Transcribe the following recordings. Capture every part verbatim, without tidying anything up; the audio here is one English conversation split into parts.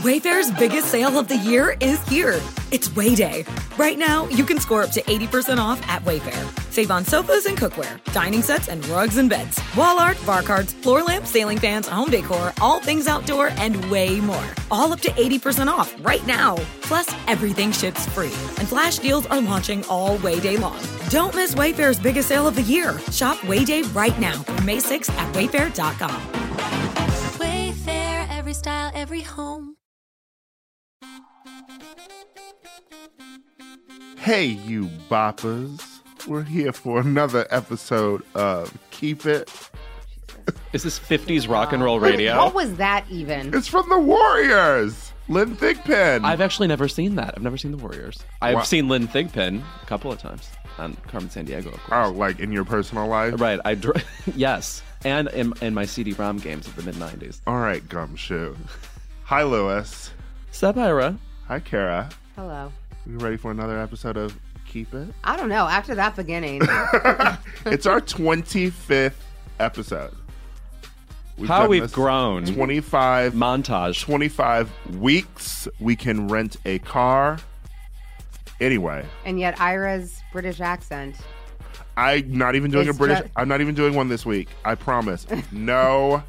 Wayfair's biggest sale of the year is here. It's Way Day. Right now, you can score up to eighty percent off at Wayfair. Save on sofas and cookware, dining sets and rugs and beds, wall art, bar cards, floor lamps, sailing fans, home decor, all things outdoor, and way more. All up to eighty percent off right now. Plus, everything ships free. And flash deals are launching all Way Day long. Don't miss Wayfair's biggest sale of the year. Shop Way Day right now through May sixth at Wayfair dot com. Wayfair, every style, every home. Hey, you boppers. We're here for another episode of Keep It. Is this fifties rock and roll radio? What was that even? It's from the Warriors. Lynn Thigpen. I've actually never seen that. I've never seen the Warriors. I've wow. seen Lynn Thigpen a couple of times. On Carmen Sandiego, of course. Oh, like in your personal life? Right. I dr- Yes. And in, in my C D-ROM games of the mid nineties. All right, gumshoe. Hi, Lewis. Sup, Ira. Hi, Kara. Hello. You ready for another episode of Keep It? I don't know. After that beginning. It's our twenty-fifth episode. We've How we've grown. twenty-five. Montage. twenty-five weeks. We can rent a car. Anyway. And yet Ira's British accent. I'm not even doing a British... Ju- I'm not even doing one this week. I promise. No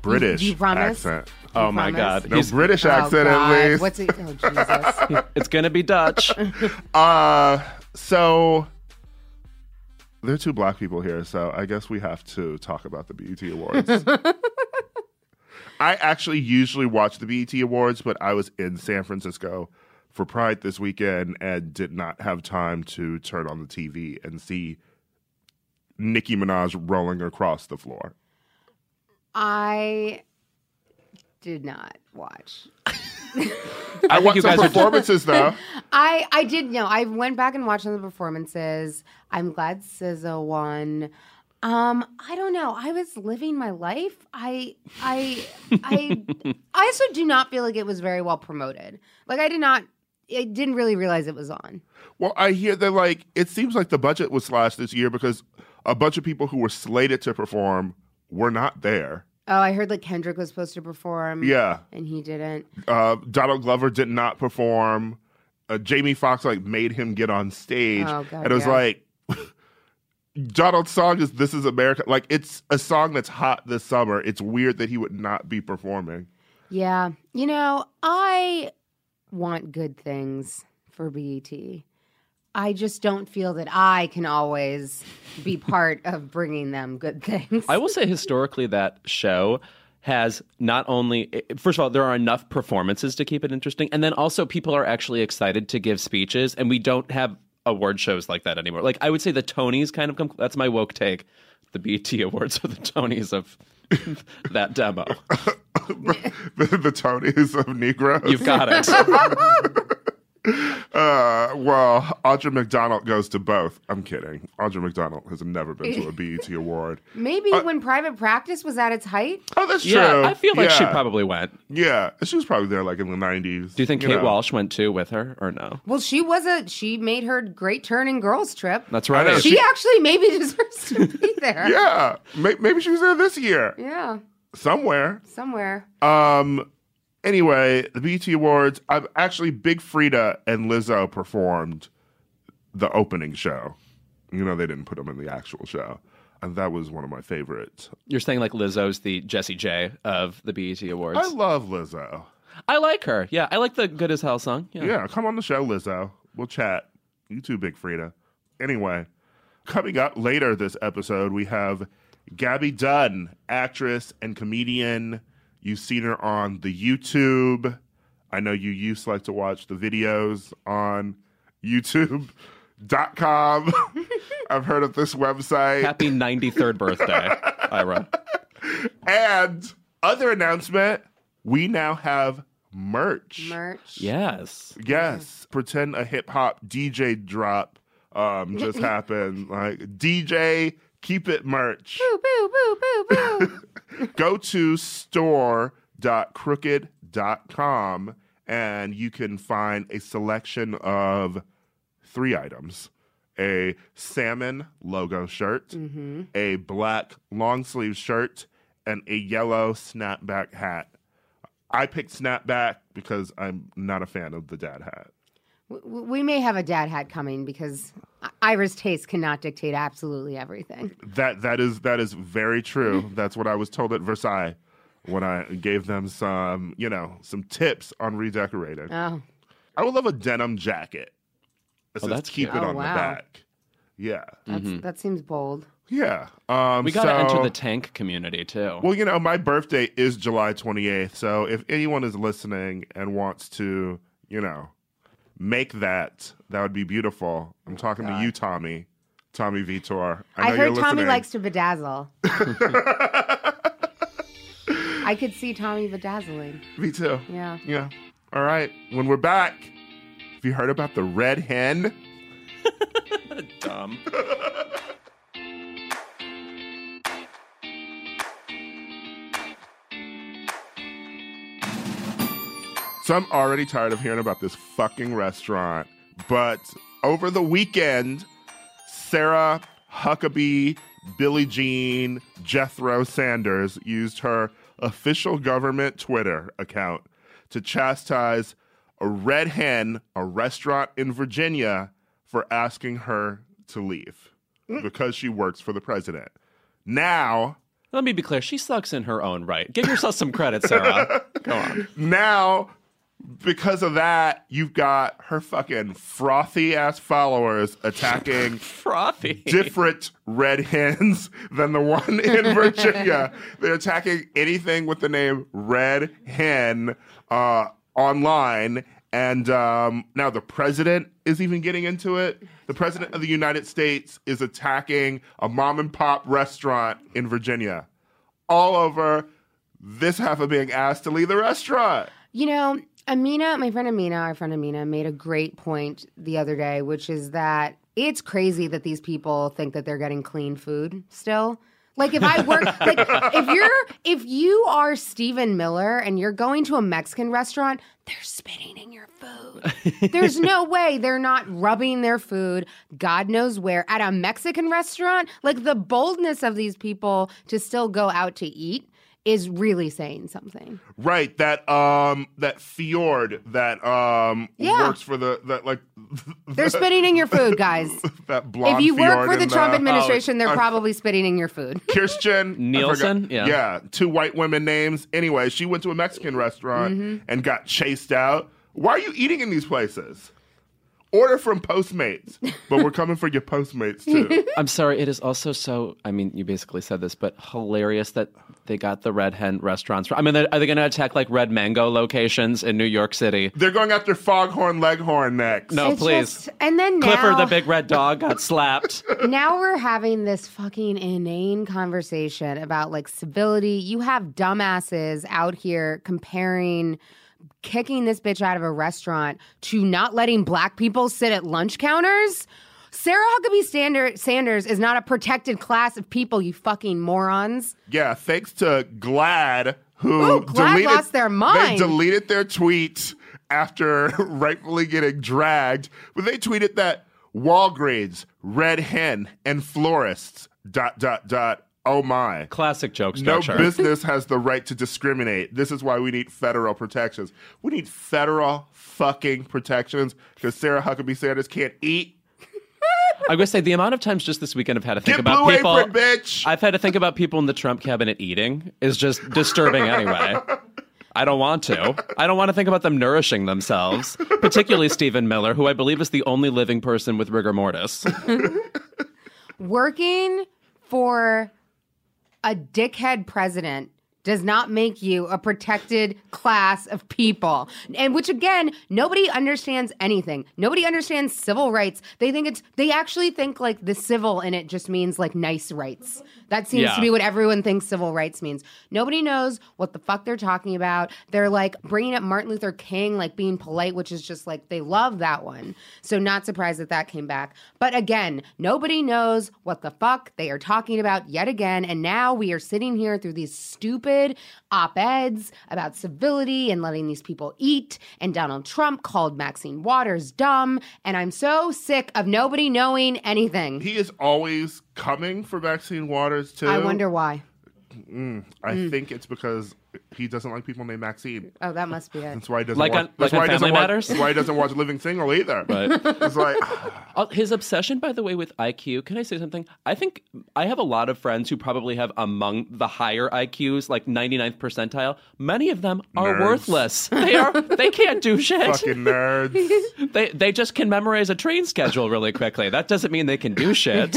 British you, you promise? accent. You oh, promise? my God. No He's, British oh accent, God. at least. What's it? Oh, Jesus. It's going to be Dutch. uh, so... There are two black people here, so I guess we have to talk about the B E T Awards. I actually usually watch the B E T Awards, but I was in San Francisco for Pride this weekend and did not have time to turn on the T V and see Nicki Minaj rolling across the floor. I did not watch. I watched the performances, though. I, I did, no. I went back and watched the performances. I'm glad S Z A won. Um, I don't know. I was living my life. I, I, I, I also do not feel like it was very well promoted. Like, I did not... I didn't really realize it was on. Well, I hear that, like, it seems like the budget was slashed this year because a bunch of people who were slated to perform were not there. Oh, I heard, like, Kendrick was supposed to perform. Yeah. And he didn't. Uh, Donald Glover did not perform. Uh, Jamie Foxx, like, made him get on stage. Oh, God, and it was yeah. like, Donald's song is This Is America. Like, it's a song that's hot this summer. It's weird that he would not be performing. Yeah. You know, I... want good things for B E T. I just don't feel that I can always be part of bringing them good things. I will say historically that show has not only, first of all, there are enough performances to keep it interesting, and then also people are actually excited to give speeches, and we don't have award shows like that anymore. Like, I would say the Tonys kind of come, that's my woke take. The B E T Awards are the Tonys of that demo. the, the Tonys of Negroes. You've got it. uh, well, Audra McDonald goes to both. I'm kidding. Audra McDonald has never been to a B E T Award. Maybe uh, when Private Practice was at its height? Oh, that's yeah, true. I feel like yeah. she probably went. Yeah. She was probably there like in the nineties. Do you think you Kate know? Walsh went too with her or no? Well, she was a, she made her great turn in Girls Trip. That's right. She, she actually maybe deserves to be there. Yeah. May- maybe she was there this year. Yeah. Somewhere. Somewhere. Um. Anyway, the B E T Awards, I've actually, Big Freedia and Lizzo performed the opening show. You know, they didn't put them in the actual show. And that was one of my favorites. You're saying like Lizzo's the Jessie J of the B E T Awards. I love Lizzo. I like her. Yeah, I like the Good As Hell song. Yeah, yeah come on the show, Lizzo. We'll chat. You too, Big Freedia. Anyway, coming up later this episode, we have Gabby Dunn, actress and comedian. You've seen her on the YouTube. I know you used to like to watch the videos on YouTube dot com. I've heard of this website. Happy ninety-third birthday, Ira. And other announcement, we now have merch. Merch. Yes. Yes. Yeah. Pretend a hip-hop D J drop um, just happened. Like D J... Keep It merch. Boo, boo, boo, boo, boo. Go to store dot crooked dot com and you can find a selection of three items. A salmon logo shirt, mm-hmm. a black long sleeve shirt, and a yellow snapback hat. I picked snapback because I'm not a fan of the dad hat. We may have a dad hat coming because Ira's taste cannot dictate absolutely everything. That that is that is very true. That's what I was told at Versailles when I gave them some, you know, some tips on redecorating. Oh, I would love a denim jacket. It says, oh, that's keep cute. It on oh, wow. the back. Yeah, that's, mm-hmm. that seems bold. Yeah, um, we got to so, enter the tank community too. Well, you know, my birthday is July twenty-eighth, so if anyone is listening and wants to, you know. Make that. That would be beautiful. I'm talking God. to you, Tommy. Tommy Vitor. I, know I heard you're Tommy likes to bedazzle. I could see Tommy bedazzling. Me too. Yeah. Yeah. All right. When we're back, have you heard about the Red Hen? Dumb. So I'm already tired of hearing about this fucking restaurant, but over the weekend, Sarah Huckabee, Billie Jean, Jethro Sanders used her official government Twitter account to chastise a Red Hen, a restaurant in Virginia, for asking her to leave mm. because she works for the president. Now... Let me be clear. She sucks in her own right. Give yourself some credit, Sarah. Go on. Now... Because of that, you've got her fucking frothy-ass followers attacking frothy. different Red Hens than the one in Virginia. They're attacking anything with the name Red Hen uh, online. And um, now the president is even getting into it. The president of the United States is attacking a mom-and-pop restaurant in Virginia. All over this half of being asked to leave the restaurant. You know... Amina, my friend Amina, our friend Amina, made a great point the other day, which is that it's crazy that these people think that they're getting clean food still. Like if I work, like if you're, if you are Stephen Miller and you're going to a Mexican restaurant, they're spitting in your food. There's no way they're not rubbing their food, God knows where, at a Mexican restaurant. Like the boldness of these people to still go out to eat. Is really saying something, right? That um, that Fjord that um yeah. works for the that like they're the, spitting in your food, guys. That blonde. If you work for the Trump the, administration, oh, they're uh, probably spitting in your food. Kirsten Nielsen, yeah, yeah, two white women names. Anyway, she went to a Mexican restaurant mm-hmm. and got chased out. Why are you eating in these places? Order from Postmates, but we're coming for your Postmates, too. I'm sorry. It is also so, I mean, you basically said this, but hilarious that they got the Red Hen restaurants. I mean, are they going to attack, like, Red Mango locations in New York City? They're going after Foghorn Leghorn next. No, it's please. Just, and then now, Clifford the big red dog got slapped. Now we're having this fucking inane conversation about, like, civility. You have dumbasses out here comparing... kicking this bitch out of a restaurant to not letting black people sit at lunch counters? Sarah Huckabee Sanders is not a protected class of people, you fucking morons. Yeah, thanks to GLAAD, who Ooh, GLAAD deleted, lost their mind. They deleted their tweet after rightfully getting dragged. But they tweeted that Walgreens, Red Hen, and florists, dot, dot, dot, oh my. Classic joke structure. No business has the right to discriminate. This is why we need federal protections. We need federal fucking protections because Sarah Huckabee Sanders can't eat. I was going to say, the amount of times just this weekend I've had to think Get about blue people. Apron, bitch. I've had to think about people in the Trump cabinet eating is just disturbing anyway. I don't want to. I don't want to think about them nourishing themselves, particularly Stephen Miller, who I believe is the only living person with rigor mortis. Working for... a dickhead president does not make you a protected class of people. And which, again, nobody understands anything. Nobody understands civil rights. They think it's, they actually think like the civil in it just means like nice rights. That seems yeah. to be what everyone thinks civil rights means. Nobody knows what the fuck they're talking about. They're like bringing up Martin Luther King, like being polite, which is just like, they love that one. So not surprised that that came back. But again, nobody knows what the fuck they are talking about yet again. And now we are sitting here through these stupid op-eds about civility and letting these people eat, and Donald Trump called Maxine Waters dumb, and I'm so sick of nobody knowing anything. He is always coming for Maxine Waters, too. I wonder why. Mm, I mm. think it's because he doesn't like people named Maxine. Oh, that must be it. That's why he doesn't like watch. On, that's, like why he doesn't watch that's why he doesn't watch Living Single either. Right. It's like his obsession, by the way, with I Q. Can I say something? I think I have a lot of friends who probably have among the higher I Qs, like ninety-ninth percentile. Many of them are nerds. Worthless. They are. They can't do shit. Fucking nerds. They they just can memorize a train schedule really quickly. That doesn't mean they can do shit.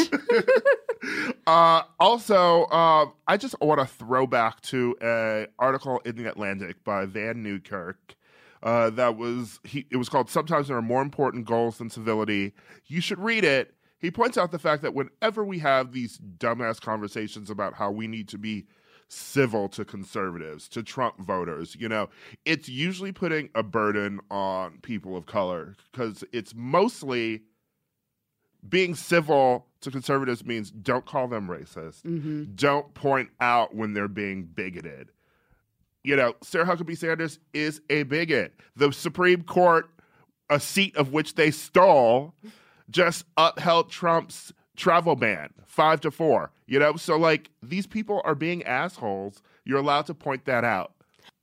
Uh, also, uh, I just want to throw back to an article in The Atlantic by Van Newkirk uh, that was he. It was called "Sometimes There Are More Important Goals Than Civility." You should read it. He points out the fact that whenever we have these dumbass conversations about how we need to be civil to conservatives, to Trump voters, you know, it's usually putting a burden on people of color because it's mostly being civil to conservatives means don't call them racist. Mm-hmm. Don't point out when they're being bigoted. You know, Sarah Huckabee Sanders is a bigot. The Supreme Court, a seat of which they stole, just upheld Trump's travel ban, five to four. You know, so like these people are being assholes. You're allowed to point that out.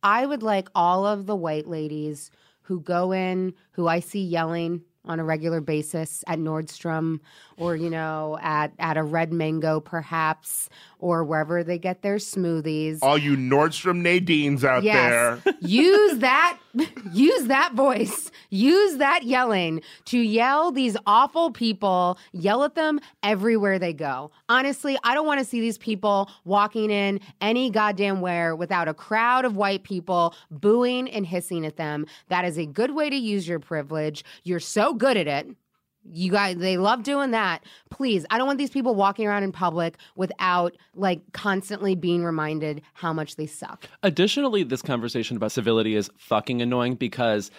I would like all of the white ladies who go in, who I see yelling on a regular basis at Nordstrom or, you know, at, at a Red Mango perhaps or wherever they get their smoothies. All you Nordstrom Nadines out yes. there. Use that, use that voice. Use that yelling to yell these awful people. Yell at them everywhere they go. Honestly, I don't want to see these people walking in any goddamn where without a crowd of white people booing and hissing at them. That is a good way to use your privilege. You're so good at it. You guys, they love doing that. Please, I don't want these people walking around in public without, like, constantly being reminded how much they suck. Additionally, this conversation about civility is fucking annoying because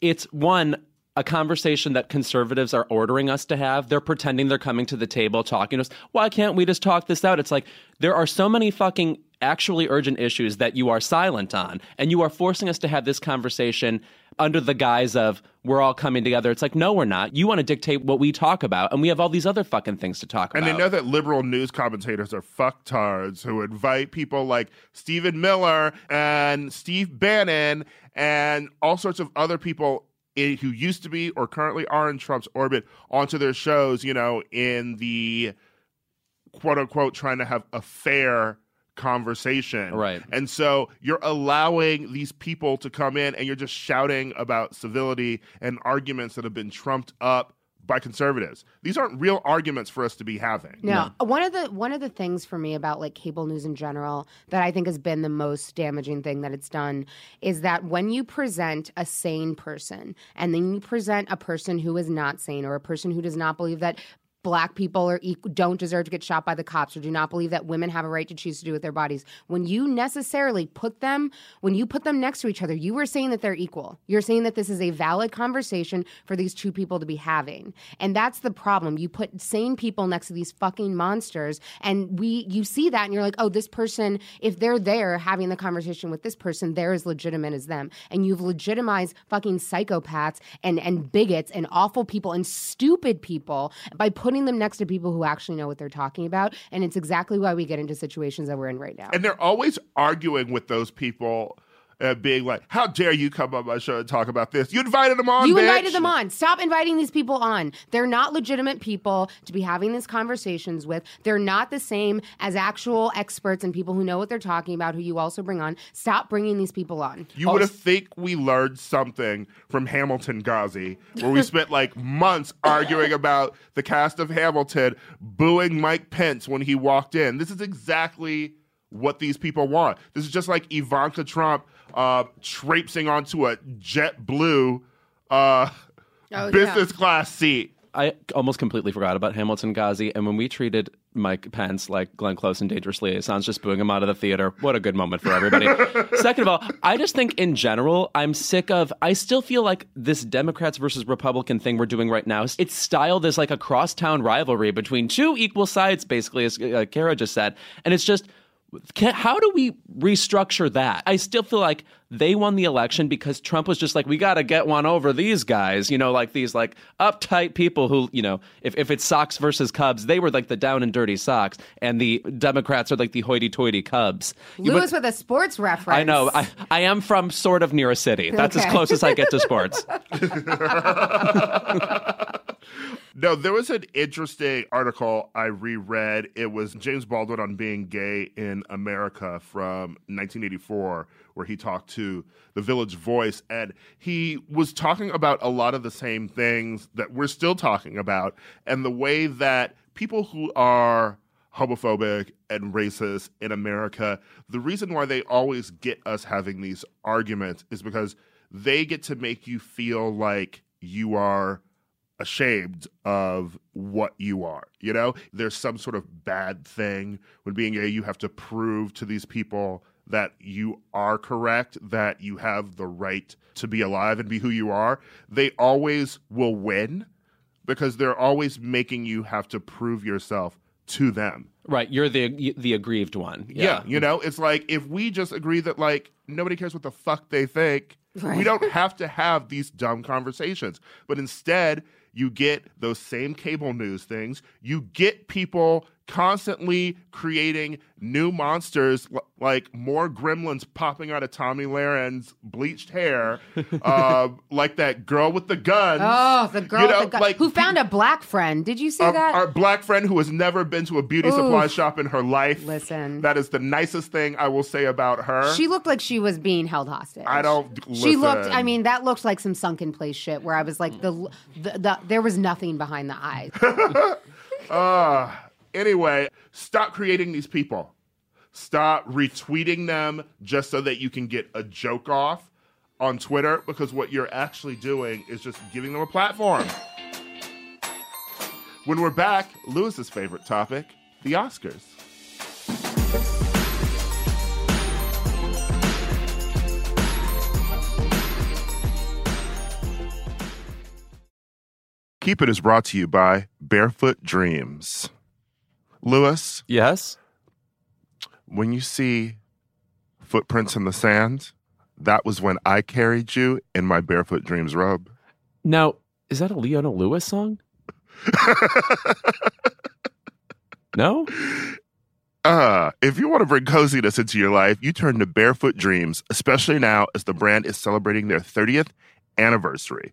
it's, one, a conversation that conservatives are ordering us to have. They're pretending they're coming to the table talking to us. Why can't we just talk this out? It's like there are so many fucking actually urgent issues that you are silent on, and you are forcing us to have this conversation under the guise of we're all coming together. It's like, no, we're not. You want to dictate what we talk about, and we have all these other fucking things to talk and about. And they know that liberal news commentators are fucktards who invite people like Stephen Miller and Steve Bannon and all sorts of other people who used to be or currently are in Trump's orbit onto their shows, you know, in the quote-unquote trying to have a fair conversation. Right. And so you're allowing these people to come in and you're just shouting about civility and arguments that have been trumped up by conservatives. These aren't real arguments for us to be having. No. no. One of the one of the things for me about like cable news in general that I think has been the most damaging thing that it's done is that when you present a sane person and then you present a person who is not sane or a person who does not believe that Black people are equal, don't deserve to get shot by the cops or do not believe that women have a right to choose to do with their bodies. When you necessarily put them, when you put them next to each other, you are saying that they're equal. You're saying that this is a valid conversation for these two people to be having. And that's the problem. You put sane people next to these fucking monsters and we, you see that and you're like, oh, this person, if they're there having the conversation with this person, they're as legitimate as them. And you've legitimized fucking psychopaths and, and bigots and awful people and stupid people by putting putting them next to people who actually know what they're talking about. And it's exactly why we get into situations that we're in right now. And they're always arguing with those people, uh, being like, how dare you come on my show and talk about this? You invited them on, You bitch. invited them on. Stop inviting these people on. They're not legitimate people to be having these conversations with. They're not the same as actual experts and people who know what they're talking about, who you also bring on. Stop bringing these people on. You oh, would have think we learned something from Hamilton, Ghazi, where we spent like months arguing about the cast of Hamilton booing Mike Pence when he walked in. This is exactly what these people want. This is just like Ivanka Trump uh, traipsing onto a JetBlue uh, oh, business yeah. class seat. I almost completely forgot about Hamilton Ghazi, and when we treated Mike Pence like Glenn Close and Dangerous Liaisons, just booing him out of the theater. What a good moment for everybody. Second of all, I just think in general, I'm sick of, I still feel like this Democrats versus Republican thing we're doing right now, it's styled as like a crosstown rivalry between two equal sides, basically, as uh, Kara just said. And it's just, Can, how do we restructure that? I still feel like they won the election because Trump was just like, we got to get one over these guys, you know, like these like uptight people who, you know, if, if it's Sox versus Cubs, they were like the down and dirty Sox. And the Democrats are like the hoity-toity Cubs. Lewis but, with a sports reference. I know. I, I am from sort of near a city. That's okay. As close as I get to sports. No, there was an interesting article I reread. It was James Baldwin on being gay in America from nineteen eighty-four, where he talked to the Village Voice. And he was talking about a lot of the same things that we're still talking about, and the way that people who are homophobic and racist in America, the reason why they always get us having these arguments is because they get to make you feel like you are ashamed of what you are. You know, there's some sort of bad thing when being gay. You have to prove to these people that you are correct, that you have the right to be alive and be who you are. They always will win because they're always making you have to prove yourself to them. Right. You're the the aggrieved one. Yeah. yeah you know, it's like if we just agree that like nobody cares what the fuck they think, right. We don't have to have these dumb conversations. But instead, you get those same cable news things. You get people constantly creating new monsters, l- like more gremlins popping out of Tommy Lahren bleached hair, uh, like that girl with the guns. Oh, the girl you know, with the guns. Like, who found a black friend. Did you see our, that? Our black friend who has never been to a beauty Ooh. supply shop in her life. Listen. That is the nicest thing I will say about her. She looked like she was being held hostage. I don't, listen. She looked, I mean, that looked like some sunken place shit where I was like, the, the, the there was nothing behind the eyes. uh, Anyway, stop creating these people. Stop retweeting them just so that you can get a joke off on Twitter, because what you're actually doing is just giving them a platform. When we're back, Lewis's favorite topic, the Oscars. Keep It is brought to you by Barefoot Dreams. Lewis? Yes? When you see footprints in the sand, that was when I carried you in my Barefoot Dreams rub. Now, is that a Leona Lewis song? No? Uh, if you want to bring coziness into your life, you turn to Barefoot Dreams, especially now as the brand is celebrating their thirtieth anniversary.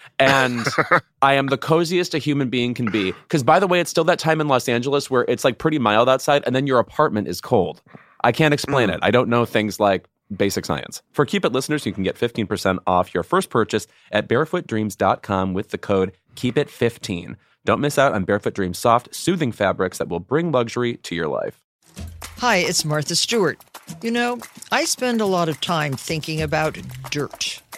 And I am the coziest a human being can be. Because, by the way, it's still that time in Los Angeles where it's like pretty mild outside and then your apartment is cold. I can't explain it. I don't know things like basic science. For Keep It listeners, you can get fifteen percent off your first purchase at barefoot dreams dot com with the code keep it fifteen. Don't miss out on Barefoot Dreams soft, soothing fabrics that will bring luxury to your life. Hi, it's Martha Stewart. You know, I spend a lot of time thinking about dirt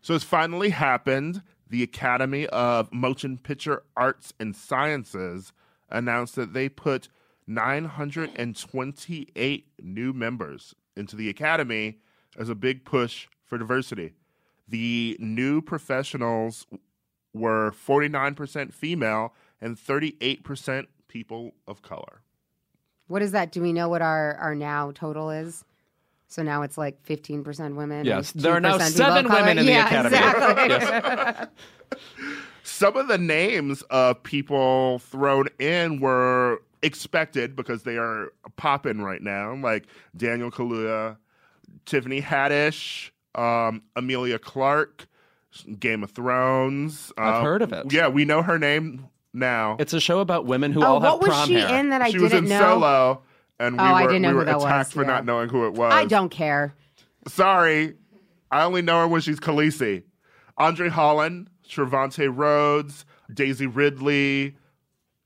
So it's finally happened. The Academy of Motion Picture Arts and Sciences announced that they put nine hundred twenty-eight new members into the Academy as a big push for diversity. The new professionals were forty-nine percent female and thirty-eight percent people of color. What is that? Do we know what our, our now total is? So now it's like fifteen percent women. Yes, there are now seven women in yeah, the Academy. Exactly. Yes. Some of the names of people thrown in were expected because they are popping right now, like Daniel Kaluuya, Tiffany Haddish, um, Emilia Clarke, Game of Thrones. Um, I've heard of it. Yeah, we know her name now. It's a show about women who oh, all have prom hair. What was she hair. in that I she didn't know? She was in know? Solo, and we oh, were, I didn't know we were attacked was, for yeah. not knowing who it was. I don't care. Sorry. I only know her when she's Khaleesi. Andre Holland, Trevante Rhodes, Daisy Ridley.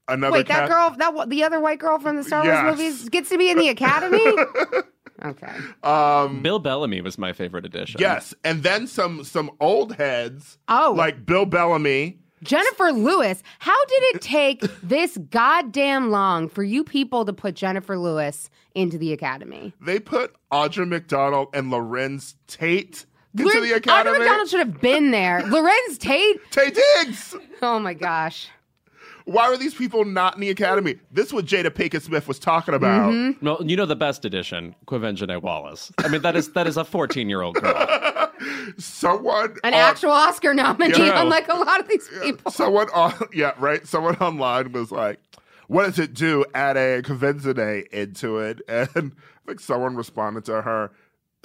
Another Wait, cat- that girl, that the other white girl from the Star Wars yes. movies gets to be in the Academy? Okay. Um, Bill Bellamy was my favorite addition. Yes, and then some some old heads oh. like Bill Bellamy. Jennifer Lewis. How did it take this goddamn long for you people to put Jennifer Lewis into the Academy? They put Audra McDonald and Lorenz Tate into L- the Academy. Audra McDonald should have been there. Lorenz Tate? Tay Diggs! Oh my gosh. Why were these people not in the Academy? This is what Jada Pinkett Smith was talking about. Mm-hmm. Well, you know the best edition, Quvenzhané Wallace. I mean, that is that is a fourteen-year-old girl. Someone... An on, actual Oscar nominee, you know, unlike a lot of these people. Someone on, yeah, right? Someone online was like, what does it do? Add a Quvenzhané into it. And I think someone responded to her,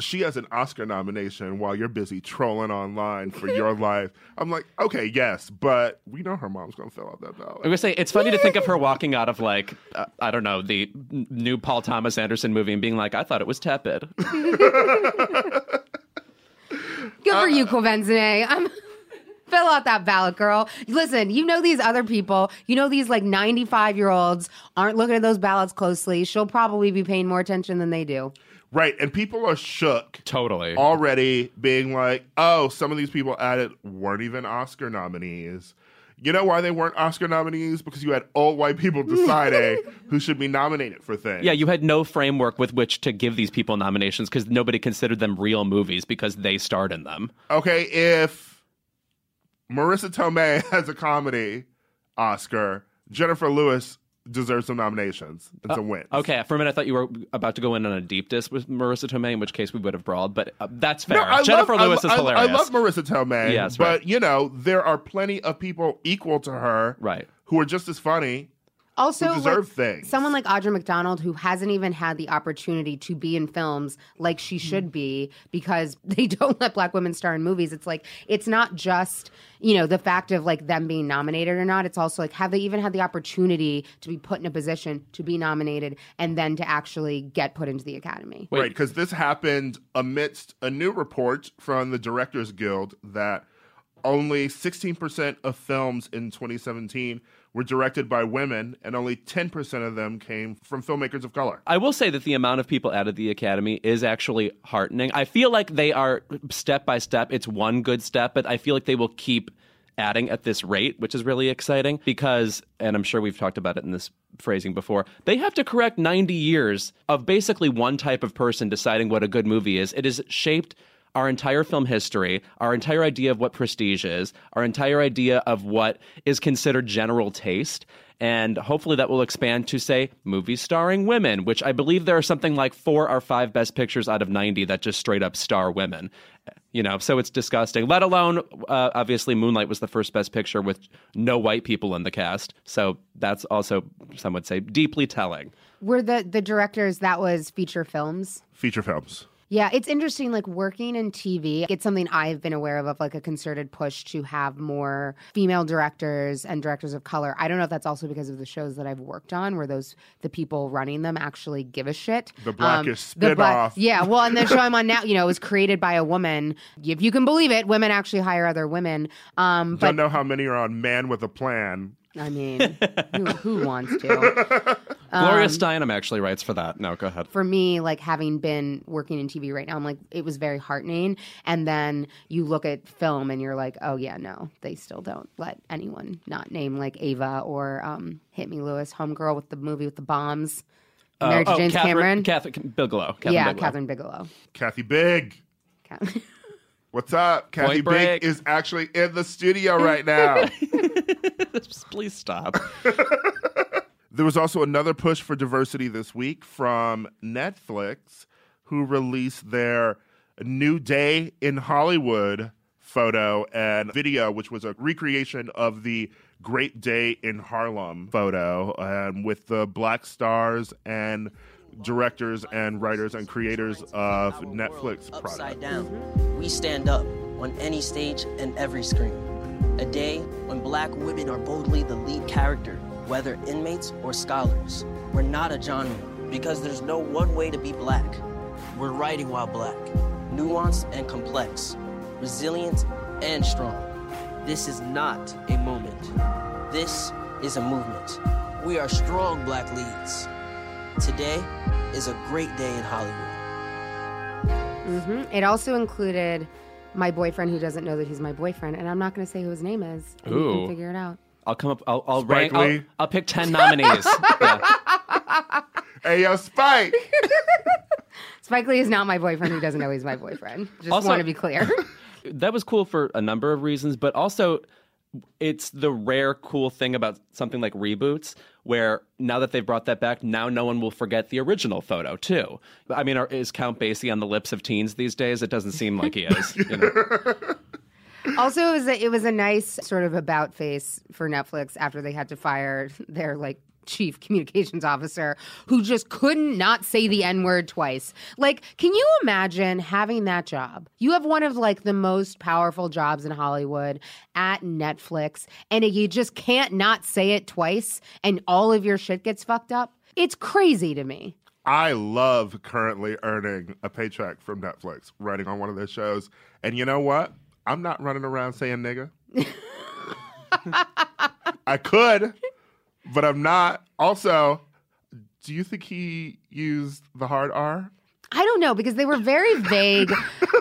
she has an Oscar nomination while you're busy trolling online for your life. I'm like, okay, yes, but we know her mom's going to fill out that ballot. I was going to say, it's funny to think of her walking out of, like, uh, I don't know, the new Paul Thomas Anderson movie and being like, I thought it was tepid. Good for uh, you, Quvenzhané. I'm... Fill out that ballot, girl. Listen, you know these other people. You know these, like, ninety-five-year-olds aren't looking at those ballots closely. She'll probably be paying more attention than they do. Right, and people are shook. Totally. Already being like, oh, some of these people added weren't even Oscar nominees. You know why they weren't Oscar nominees? Because you had old white people deciding who should be nominated for things. Yeah, you had no framework with which to give these people nominations because nobody considered them real movies because they starred in them. Okay, if Marissa Tomei has a comedy Oscar, Jennifer Lewis deserves some nominations and uh, some wins. Okay, for a minute I thought you were about to go in on a deep diss with Marissa Tomei, in which case we would have brawled, but uh, that's fair. No, Jennifer love, Lewis I, is hilarious. I, I love Marissa Tomei, yes, right. But, you know, there are plenty of people equal to her right. who are just as funny, also, who deserve like, things. Someone like Audra McDonald, who hasn't even had the opportunity to be in films like she should be because they don't let Black women star in movies. It's like, it's not just... you know, the fact of, like, them being nominated or not, it's also, like, have they even had the opportunity to be put in a position to be nominated and then to actually get put into the Academy? Wait. Right, because this happened amidst a new report from the Directors Guild that only sixteen percent of films in twenty seventeen were directed by women, and only ten percent of them came from filmmakers of color. I will say that the amount of people out of the Academy is actually heartening. I feel like they are step by step. It's one good step, but I feel like they will keep adding at this rate, which is really exciting because, and I'm sure we've talked about it in this phrasing before, they have to correct ninety years of basically one type of person deciding what a good movie is. It has shaped our entire film history, our entire idea of what prestige is, our entire idea of what is considered general taste. And hopefully that will expand to, say, movies starring women, which I believe there are something like four or five best pictures out of ninety that just straight up star women. You know, so it's disgusting, let alone, uh, obviously, Moonlight was the first best picture with no white people in the cast. So that's also, some would say, deeply telling. Were the, the directors, that was feature films? Feature films. Yeah, it's interesting, like, working in T V, it's something I've been aware of, of, like, a concerted push to have more female directors and directors of color. I don't know if that's also because of the shows that I've worked on, where those the people running them actually give a shit. The Blackish um, spinoff. Black, yeah, well, and the show I'm on now, you know, it was created by a woman. If you can believe it, women actually hire other women. Um, but, don't know how many are on Man with a Plan. I mean, who, who wants to? Um, Gloria Steinem actually writes for that. No, go ahead. For me, like, having been working in T V right now, I'm like, it was very heartening. And then you look at film and you're like, oh, yeah, no, they still don't let anyone not name, like, Ava or um, Hit Me Lewis, Homegirl with the movie with the bombs, uh, married to oh, James Catherine, Cameron. Catherine Bigelow. Catherine yeah, Bigelow. Catherine Bigelow. Kathy Big. Kathy. What's up? Kathy Big break. Is actually in the studio right now. Just please stop. There was also another push for diversity this week from Netflix, who released their New Day in Hollywood photo and video, which was a recreation of the Great Day in Harlem photo, um, with the black stars and directors and writers and creators of Netflix products. Upside down. We stand up on any stage and every screen. A day when black women are boldly the lead character, whether inmates or scholars. We're not a genre because there's no one way to be black. We're writing while black, nuanced and complex, resilient and strong. This is not a moment. This is a movement. We are strong black leads. Today is a great day in Hollywood. Mm-hmm. It also included my boyfriend who doesn't know that he's my boyfriend, and I'm not going to say who his name is. And you can figure it out. I'll come up. I'll, I'll rank. I'll, I'll pick ten nominees. Yeah. Hey, yo, Spike. Spike Lee is not my boyfriend who doesn't know he's my boyfriend. Just also, want to be clear. That was cool for a number of reasons, but also it's the rare cool thing about something like reboots, where now that they've brought that back, now no one will forget the original photo, too. I mean, are, is Count Basie on the lips of teens these days? It doesn't seem like he is. You know? Also, it was, a, it was a nice sort of about face for Netflix after they had to fire their, like, chief communications officer who just couldn't not say the N-word twice. Like, can you imagine having that job? You have one of, like, the most powerful jobs in Hollywood at Netflix, and you just can't not say it twice, and all of your shit gets fucked up? It's crazy to me. I love currently earning a paycheck from Netflix, writing on one of their shows. And you know what? I'm not running around saying nigga. I could, but I'm not. Also, do you think he used the hard R? I don't know, because they were very vague.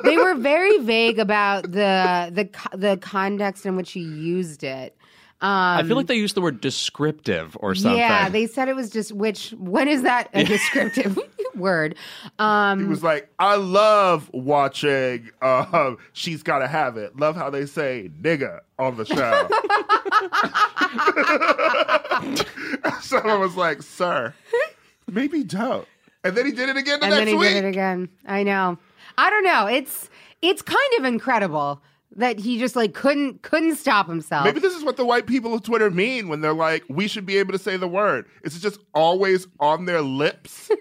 They were very vague about the the the context in which he used it. Um, I feel like they used the word descriptive or something. Yeah, they said it was just, which, when is that a descriptive word? Um, it was like, I love watching uh, She's Gotta Have It. Love how they say nigga on the show. Someone was like, sir, maybe don't. And then he did it again the and next week. And then he week. did it again. I know. I don't know. It's It's kind of incredible that he just, like, couldn't couldn't stop himself. Maybe this is what the white people of Twitter mean when they're like, we should be able to say the word. It's just always on their lips.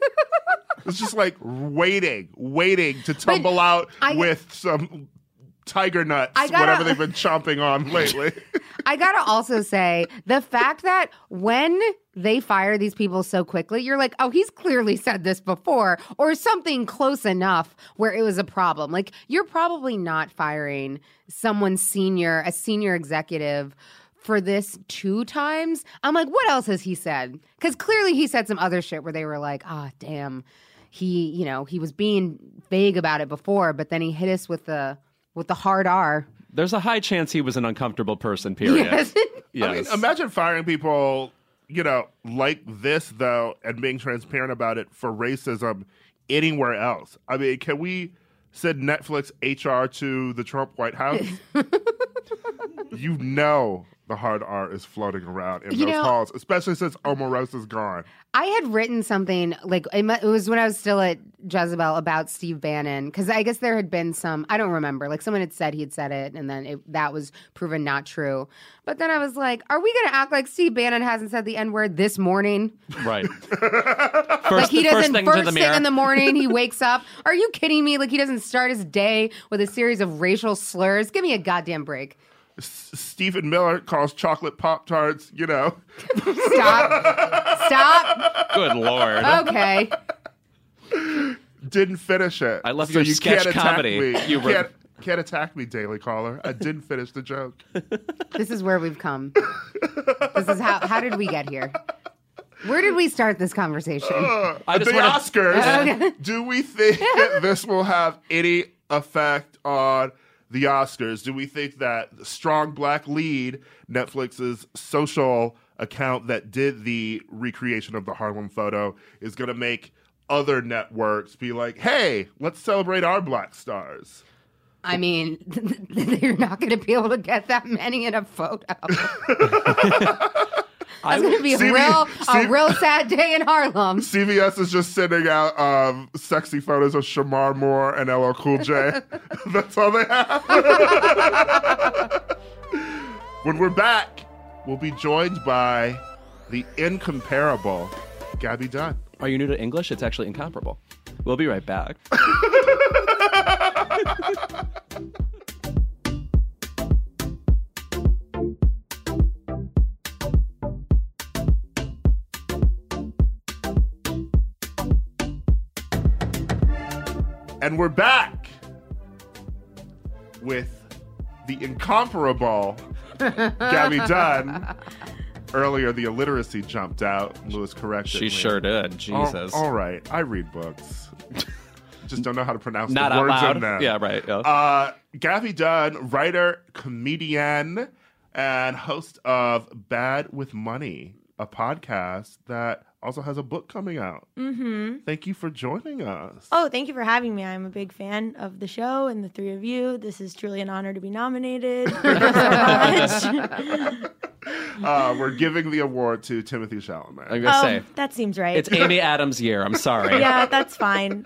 It's just like waiting, waiting to tumble but out I, with some tiger nuts, gotta, whatever they've been chomping on lately. I gotta also say, the fact that when they fire these people so quickly, you're like, oh, he's clearly said this before, or something close enough where it was a problem. Like, you're probably not firing someone senior, a senior executive, for this two times, I'm like, what else has he said? Because clearly he said some other shit where they were like, ah, oh, damn, he, you know, he was being vague about it before, but then he hit us with the with the hard R. There's a high chance he was an uncomfortable person, period. Yes. Yes. I mean, imagine firing people, you know, like this, though, and being transparent about it for racism anywhere else. I mean, can we send Netflix H R to the Trump White House? You know the hard R is floating around in you those know, halls, especially since Omarosa's gone. I had written something, like, it was when I was still at Jezebel about Steve Bannon, because I guess there had been some, I don't remember, like someone had said he had said it, and then it, that was proven not true. But then I was like, are we going to act like Steve Bannon hasn't said the N-word this morning? Right. first, like he doesn't, first thing, first thing in the morning, he wakes up. Are you kidding me? Like he doesn't start his day with a series of racial slurs. Give me a goddamn break. Stephen Miller calls chocolate Pop-Tarts, you know. Stop. Stop. Good Lord. Okay. Didn't finish it. I love so your you sketch can't comedy. Attack me. You were... can't, can't attack me, Daily Caller. I didn't finish the joke. This is where we've come. This is how, how did we get here? Where did we start this conversation? Uh, I just the wanna... Oscars. Okay. Do we think that this will have any effect on... the Oscars? Do we think that the Strong Black Lead, Netflix's social account that did the recreation of the Harlem photo, is going to make other networks be like, hey, let's celebrate our black stars? I mean, they're not going to be able to get that many in a photo. It's going to be a real, a real sad day in Harlem. C V S is just sending out um, sexy photos of Shamar Moore and L L Cool J. That's all they have. When we're back, we'll be joined by the incomparable Gabby Dunn. Are you new to English? It's actually incomparable. We'll be right back. And we're back with the incomparable Gabby Dunn. Earlier, the illiteracy jumped out. Lewis corrected She me. sure did. Jesus. All, all right. I read books. Just don't know how to pronounce Not the words out loud. in them. Yeah, right. Yeah. Uh, Gabby Dunn, writer, comedian, and host of Bad With Money, a podcast that... also has a book coming out. Mm-hmm. Thank you for joining us. Oh, thank you for having me. I'm a big fan of the show and the three of you. This is truly an honor to be nominated. Thank you so much. Uh, we're giving the award to Timothy Chalamet. I'm going to oh, say. That seems right. It's Amy Adams' year. I'm sorry. Yeah, that's fine.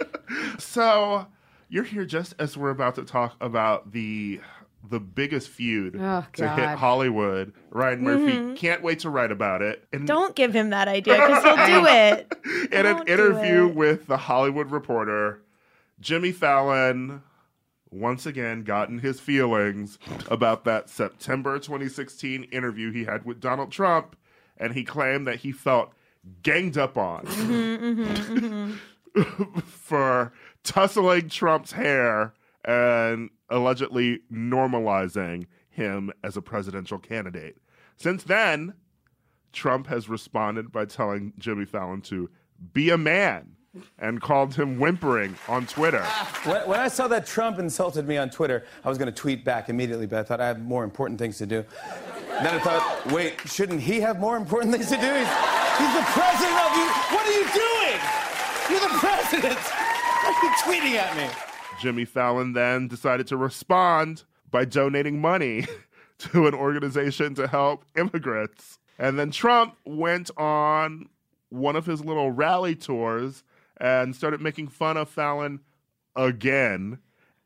So you're here just as we're about to talk about the... the biggest feud oh, to hit Hollywood. Ryan Murphy mm-hmm. can't wait to write about it. And don't give him that idea because he'll do it. In an interview with The Hollywood Reporter, Jimmy Fallon once again got in his feelings about that September twenty sixteen interview he had with Donald Trump, and he claimed that he felt ganged up on mm-hmm, mm-hmm, mm-hmm. for tussling Trump's hair and allegedly normalizing him as a presidential candidate. Since then, Trump has responded by telling Jimmy Fallon to be a man and called him whimpering on Twitter. When I saw that Trump insulted me on Twitter, I was going to tweet back immediately, but I thought I have more important things to do. And then I thought, wait, shouldn't he have more important things to do? He's, he's the president of you. What are you doing? You're the president. Why are you tweeting at me? Jimmy Fallon then decided to respond by donating money to an organization to help immigrants. And then Trump went on one of his little rally tours and started making fun of Fallon again,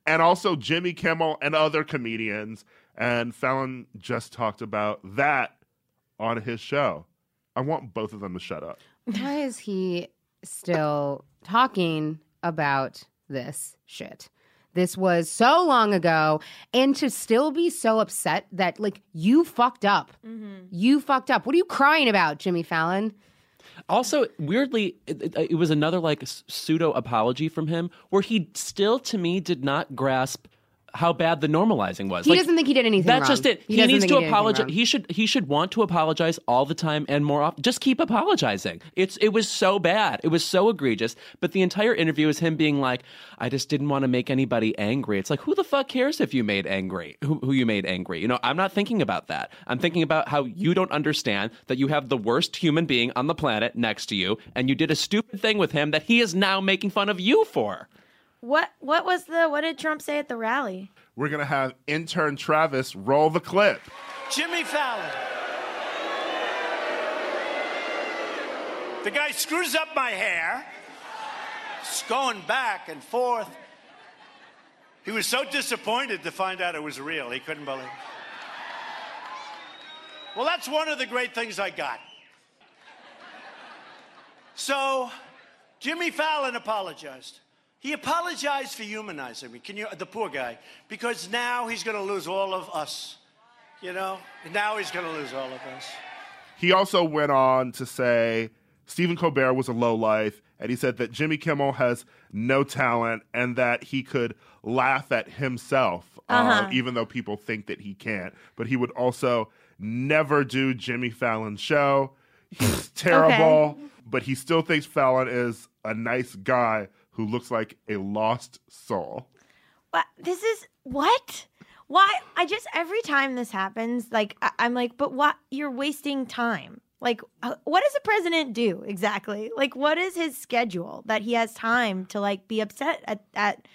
and also Jimmy Kimmel and other comedians. And Fallon just talked about that on his show. I want both of them to shut up. Why is he still talking about... this shit? This was so long ago, and to still be so upset that, like, you fucked up. Mm-hmm. You fucked up. What are you crying about, Jimmy Fallon? Also, weirdly, it, it was another, like, pseudo apology from him where he still, to me, did not grasp how bad the normalizing was. He like, doesn't think he did anything that's wrong. That's just it. He, he needs to apologize. He should he should want to apologize all the time and more often. Just keep apologizing. It's It was so bad. It was so egregious. But the entire interview is him being like, I just didn't want to make anybody angry. It's like, who the fuck cares if you made angry? Who, who you made angry? You know, I'm not thinking about that. I'm thinking about how you don't understand that you have the worst human being on the planet next to you, and you did a stupid thing with him that he is now making fun of you for. What what was the what did Trump say at the rally? We're gonna have intern Travis roll the clip. Jimmy Fallon. The guy screws up my hair. It's going back and forth. He was so disappointed to find out it was real. He couldn't believe it. Well, that's one of the great things I got. So Jimmy Fallon apologized. He apologized for humanizing me, can you, the poor guy, because now he's going to lose all of us, you know? Now he's going to lose all of us. He also went on to say Stephen Colbert was a lowlife, and he said that Jimmy Kimmel has no talent and that he could laugh at himself, uh-huh. uh, even though people think that he can't. But he would also never do Jimmy Fallon's show. He's terrible, okay. But he still thinks Fallon is a nice guy who looks like a lost soul. What? This is, what? Why? I just, every time this happens, like, I, I'm like, but what? You're wasting time. Like, what does a president do exactly? Like, what is his schedule that he has time to, like, be upset at, at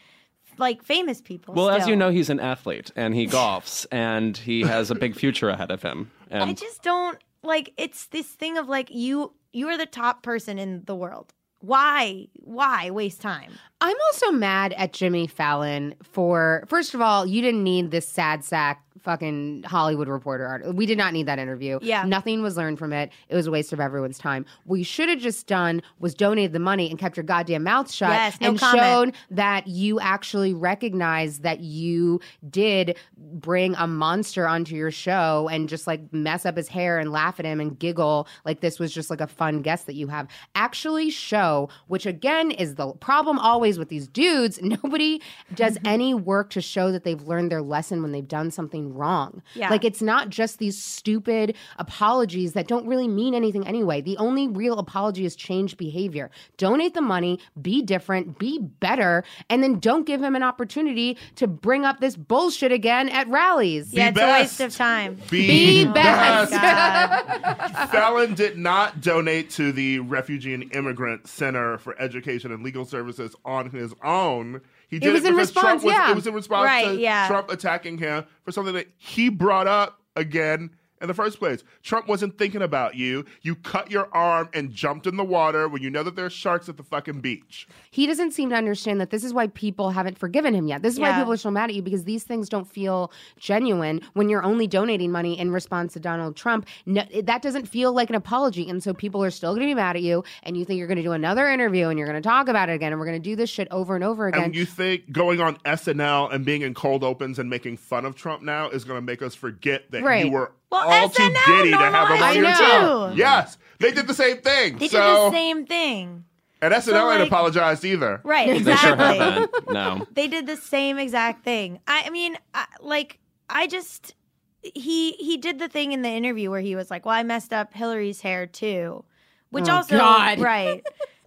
like, famous people? Well, still? As you know, he's an athlete, and he golfs, and he has a big future ahead of him. And I just don't, like, it's this thing of, like, you you are the top person in the world. Why? Why waste time? I'm also mad at Jimmy Fallon for, first of all, you didn't need this sad sack fucking Hollywood Reporter article. We did not need that interview. Yeah. Nothing was learned from it. It was a waste of everyone's time. What you should have just done was donated the money and kept your goddamn mouth shut yes, no and comment. Shown that you actually recognize that you did bring a monster onto your show and just like mess up his hair and laugh at him and giggle like this was just like a fun guest that you have. Actually show. Which again is the problem always with these dudes. Nobody does any work to show that they've learned their lesson when they've done something wrong. Yeah. Like it's not just these stupid apologies that don't really mean anything anyway. The only real apology is change behavior. Donate the money, be different, be better, and then don't give him an opportunity to bring up this bullshit again at rallies. Be yeah, it's best. A waste of time. Be, be best. best. Fallon did not donate to the Refugee and Immigrant Center for Education and Legal Services on his own. He did it, was it because in response, Trump was, yeah. It was in response right, to yeah. Trump attacking him for something that he brought up again in the first place. Trump wasn't thinking about you. You cut your arm and jumped in the water when you know that there's sharks at the fucking beach. He doesn't seem to understand that this is why people haven't forgiven him yet. This is yeah. why people are so mad at you, because these things don't feel genuine when you're only donating money in response to Donald Trump. No, that doesn't feel like an apology. And so people are still going to be mad at you, and you think you're going to do another interview and you're going to talk about it again, and we're going to do this shit over and over again. And you think going on S N L and being in cold opens and making fun of Trump now is going to make us forget that right. you were Well, all S N L, too giddy to have them on your show. Yes, they did the same thing. They so. did the same thing. And S N L so like, ain't apologized either. Right, exactly. They sure no. They did the same exact thing. I, I mean, I, like, I just, he he did the thing in the interview where he was like, well, I messed up Hillary's hair too. Which oh, also, God. right,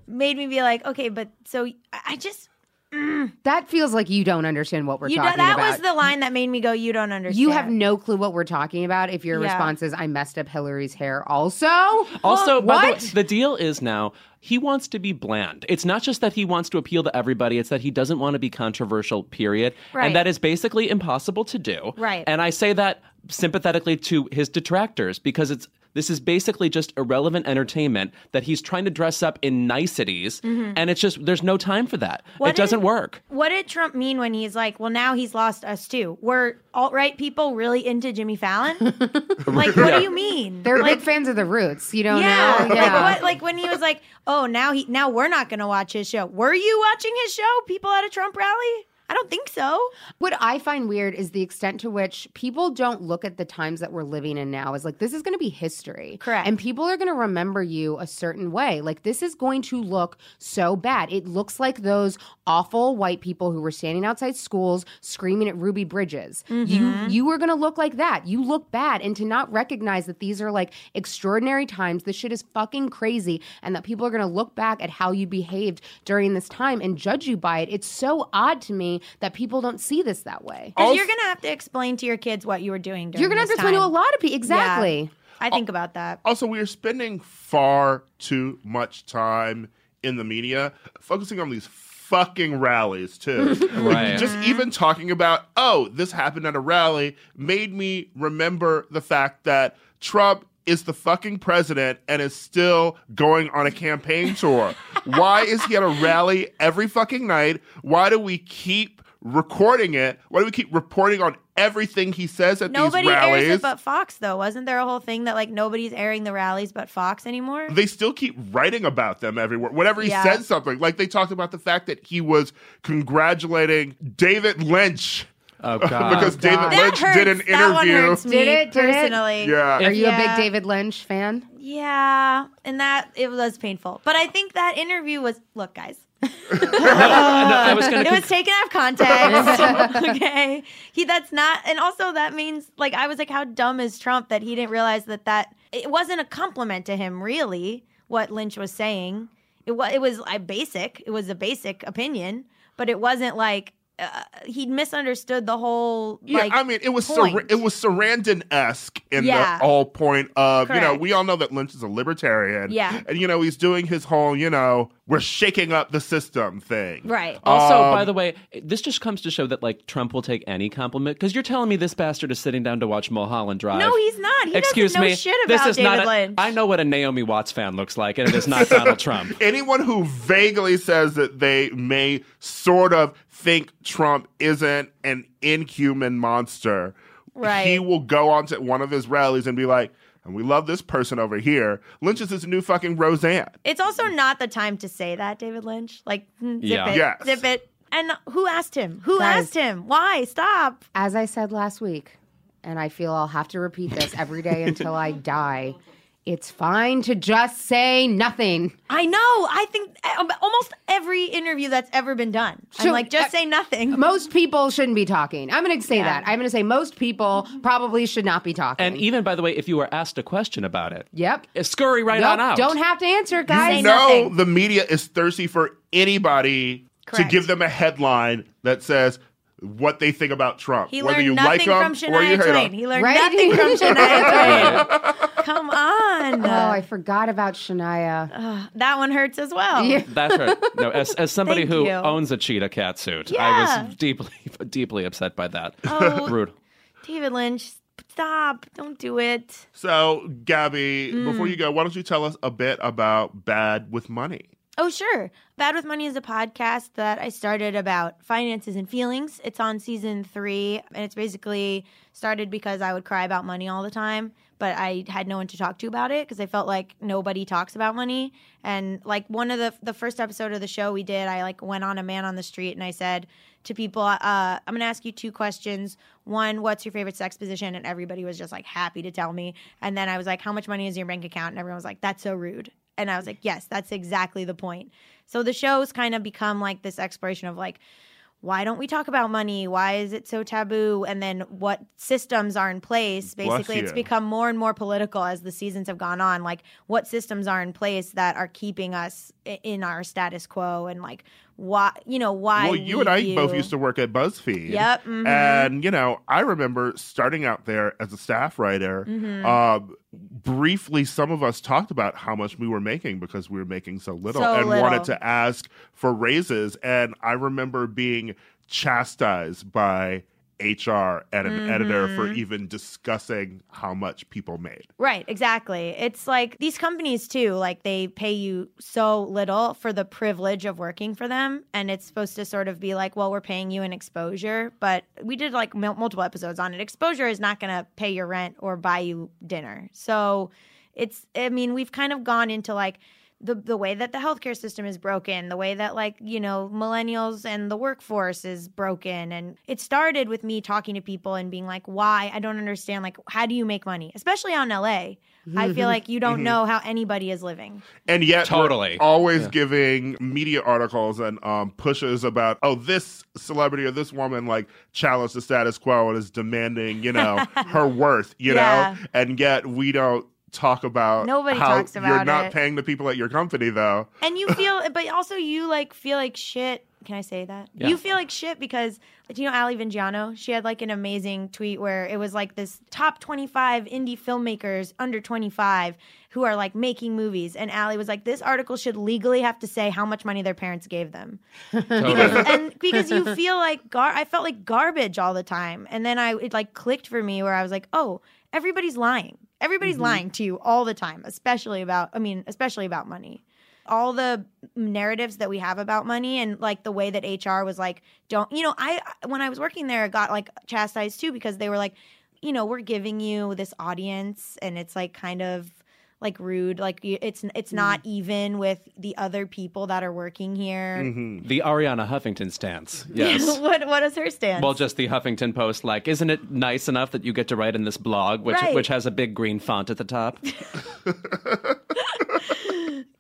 made me be like, okay, but so I just... That feels like you don't understand what we're you talking do, that about. That was the line that made me go, you don't understand. You have no clue what we're talking about if your yeah. response is, I messed up Hillary's hair also. Also, what? By the way, the deal is now... He wants to be bland. It's not just that he wants to appeal to everybody. It's that he doesn't want to be controversial, period. Right. And that is basically impossible to do. Right. And I say that sympathetically to his detractors, because it's this is basically just irrelevant entertainment that he's trying to dress up in niceties. Mm-hmm. And it's just, there's no time for that. What it did, doesn't work. What did Trump mean when he's like, well, now he's lost us too? Were alt-right people really into Jimmy Fallon? Like, what yeah. do you mean? They're like, big fans of the Roots. You don't yeah, know? Yeah. Like, what, like when he was like, oh, Oh, now he now we're not going to watch his show. Were you watching his show, people at a Trump rally? I don't think so. What I find weird is the extent to which people don't look at the times that we're living in now as like, this is going to be history. Correct. And people are going to remember you a certain way. Like, this is going to look so bad. It looks like those awful white people who were standing outside schools screaming at Ruby Bridges. Mm-hmm. You you were going to look like that. You look bad. And to not recognize that these are like extraordinary times, this shit is fucking crazy, and that people are going to look back at how you behaved during this time and judge you by it. It's so odd to me that people don't see this that way. Because you're going to have to explain to your kids what you were doing during this time. You're going to have to explain to a lot of people. Exactly. Yeah, I think about that. Also, we are spending far too much time in the media focusing on these fucking rallies, too. Right. Like, just even talking about, oh, this happened at a rally made me remember the fact that Trump is the fucking president and is still going on a campaign tour. Why is he at a rally every fucking night? Why do we keep recording it? Why do we keep reporting on everything he says at nobody these rallies? Nobody airs it but Fox, though. Wasn't there a whole thing that, like, nobody's airing the rallies but Fox anymore? They still keep writing about them everywhere. Whenever he yeah. says something. Like, they talked about the fact that he was congratulating David Lynch. Oh, God. Because oh, God. David Lynch did an interview. That one hurts me did it, did personally. It? Yeah. Are you yeah. a big David Lynch fan? Yeah. And that, it was painful. But I think that interview was, look, guys. no, no, I was gonna it conf- was taken out of context. Okay. He, that's not, and also that means, like, I was like, how dumb is Trump that he didn't realize that that, it wasn't a compliment to him, really, what Lynch was saying. It, wa- it was uh, basic. It was a basic opinion, but it wasn't like, Uh, he misunderstood the whole. Yeah, like, I mean, it was Sar- it was Sarandon-esque in yeah. the whole point of Correct. you know, we all know that Lynch is a libertarian, yeah, and you know he's doing his whole you know we're shaking up the system thing, right? Also, um, by the way, this just comes to show that like Trump will take any compliment because you're telling me this bastard is sitting down to watch Mulholland Drive. No, he's not. He Excuse doesn't know me. Shit about this is David not a, Lynch. I know what a Naomi Watts fan looks like, and it is not Donald Trump. Anyone who vaguely says that they may sort of think Trump isn't an inhuman monster, right? He will go on to one of his rallies and be like, and we love this person over here. Lynch is his new fucking Roseanne. It's also not the time to say that, David Lynch. Like, zip yeah. it, yes. zip it. And who asked him? Who Guys, asked him? Why? Stop. As I said last week, and I feel I'll have to repeat this every day until I die, it's fine to just say nothing. I know. I think almost every interview that's ever been done, so, I'm like, just uh, say nothing. Most people shouldn't be talking. I'm going to say yeah. that. I'm going to say most people probably should not be talking. And even, by the way, if you were asked a question about it. Yep. Scurry right nope, on out. Don't have to answer, guys. You know the media is thirsty for anybody Correct. to give them a headline that says what they think about Trump. He whether learned you nothing like him from Shania or you hate him. He learned right? nothing from Shania Twain. Come on. Oh, I forgot about Shania. Uh, that one hurts as well. Yeah. That hurt. No, as, as somebody Thank who you. owns a cheetah cat suit, yeah. I was deeply, deeply upset by that. Oh, rude. David Lynch, stop. Don't do it. So, Gabby, mm. before you go, why don't you tell us a bit about Bad With Money? Oh, sure. Bad With Money is a podcast that I started about finances and feelings. It's on season three, and it's basically started because I would cry about money all the time, but I had no one to talk to about it because I felt like nobody talks about money. And like one of the the first episode of the show we did, I like went on a man on the street and I said to people, uh, I'm going to ask you two questions. One, what's your favorite sex position? And everybody was just like happy to tell me. And then I was like, how much money is in your bank account? And everyone was like, that's so rude. And I was like, yes, that's exactly the point. So the show's kind of become like this exploration of like, why don't we talk about money? Why is it so taboo? And then what systems are in place? Basically, it's become more and more political as the seasons have gone on. Like, what systems are in place that are keeping us in our status quo and like, why, you know, why? Well, you and I you. both used to work at BuzzFeed. Yep. Mm-hmm. And, you know, I remember starting out there as a staff writer. Mm-hmm. Um, briefly, some of us talked about how much we were making because we were making so little so and little. wanted to ask for raises. And I remember being chastised by H R and an mm-hmm. editor for even discussing how much people made. Right, exactly. It's like these companies too, like they pay you so little for the privilege of working for them, and it's supposed to sort of be like, well, we're paying you an exposure, but we did like m- multiple episodes on it. Exposure is not going to pay your rent or buy you dinner. So it's, I mean, we've kind of gone into like the the way that the healthcare system is broken, the way that, like, you know, millennials and the workforce is broken. And it started with me talking to people and being like, why? I don't understand. Like, how do you make money? Especially out in L A. I feel like you don't mm-hmm. know how anybody is living. And yet totally. we're always yeah. giving media articles and um, pushes about, oh, this celebrity or this woman, like, challenged the status quo and is demanding, you know, her worth, you yeah. know? And yet we don't talk about Nobody how talks about you're not it. paying the people at your company, though. And you feel, but also you, like, feel like shit. Can I say that? Yeah. You feel like shit because, do you know Ali Vingiano? She had, like, an amazing tweet where it was, like, this top twenty-five indie filmmakers under twenty-five who are, like, making movies. And Ali was like, this article should legally have to say how much money their parents gave them. Totally. Because, and because you feel like, gar- I felt like garbage all the time. And then I it, like, clicked for me where I was like, oh, everybody's lying. Everybody's mm-hmm. lying to you all the time, especially about, I mean, especially about money. All the narratives that we have about money and, like, the way that H R was like, don't, you know, I, when I was working there, I got, like, chastised too because they were like, you know, we're giving you this audience and it's, like, kind of, like, rude. Like, it's it's not even with the other people that are working here. Mm-hmm. The Ariana Huffington stance. Yes. what what is her stance? Well, just the Huffington Post. Like, isn't it nice enough that you get to write in this blog, which right. which has a big green font at the top?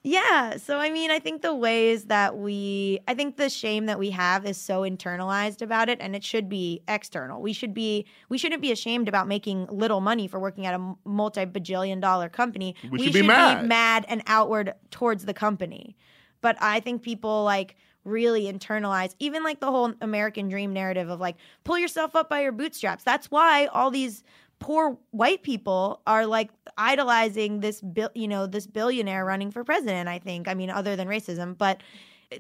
Yeah. So, I mean, I think the ways that we, I think the shame that we have is so internalized about it, and it should be external. We should be, we shouldn't be ashamed about making little money for working at a multi-bajillion dollar company. We, we should, should be, mad. be mad and outward towards the company. But I think people, like, really internalize, even, like, the whole American dream narrative of, like, pull yourself up by your bootstraps. That's why all these poor white people are, like, idolizing this, bil- you know, this billionaire running for president, I think. I mean, other than racism. But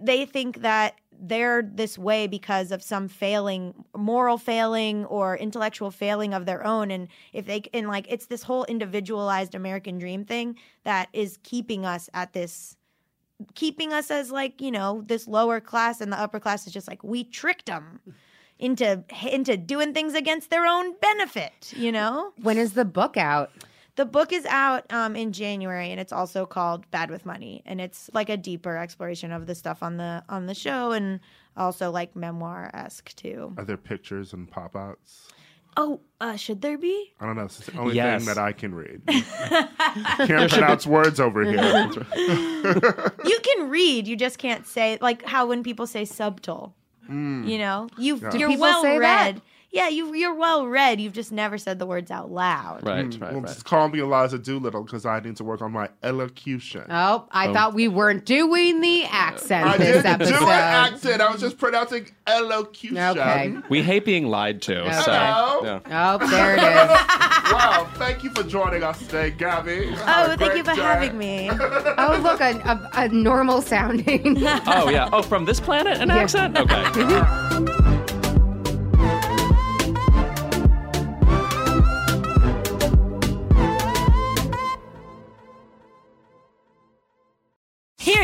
they think that they're this way because of some failing, moral failing or intellectual failing of their own. And if they and like, it's this whole individualized American dream thing that is keeping us at this, keeping us as, like, you know, this lower class, and the upper class is just like, we tricked them into into doing things against their own benefit, you know? When is the book out? The book is out um, in January, and it's also called Bad with Money, and it's, like, a deeper exploration of the stuff on the on the show, and also, like, memoir-esque too. Are there pictures and pop-outs? Oh, uh, should there be? I don't know. It's the only yes. thing that I can read. Can't pronounce words over here. You can read. You just can't say, like, how when people say subtle. Mm. You know, you've, yeah. you're well read. That? Yeah, you, you're well read. You've just never said the words out loud. Right, mm. right, well, right. Just call me Eliza Doolittle because I need to work on my elocution. Oh, I oh. thought we weren't doing the accent I this episode. I didn't do an accent. I was just pronouncing elocution. Okay. We hate being lied to. Okay. So, yeah. Oh, there it is. Wow, thank you for joining us today, Gabby. Oh, thank you for day. having me. Oh, look, a, a, a normal sounding. Oh, yeah. Oh, from this planet, an yeah. accent? Okay. Here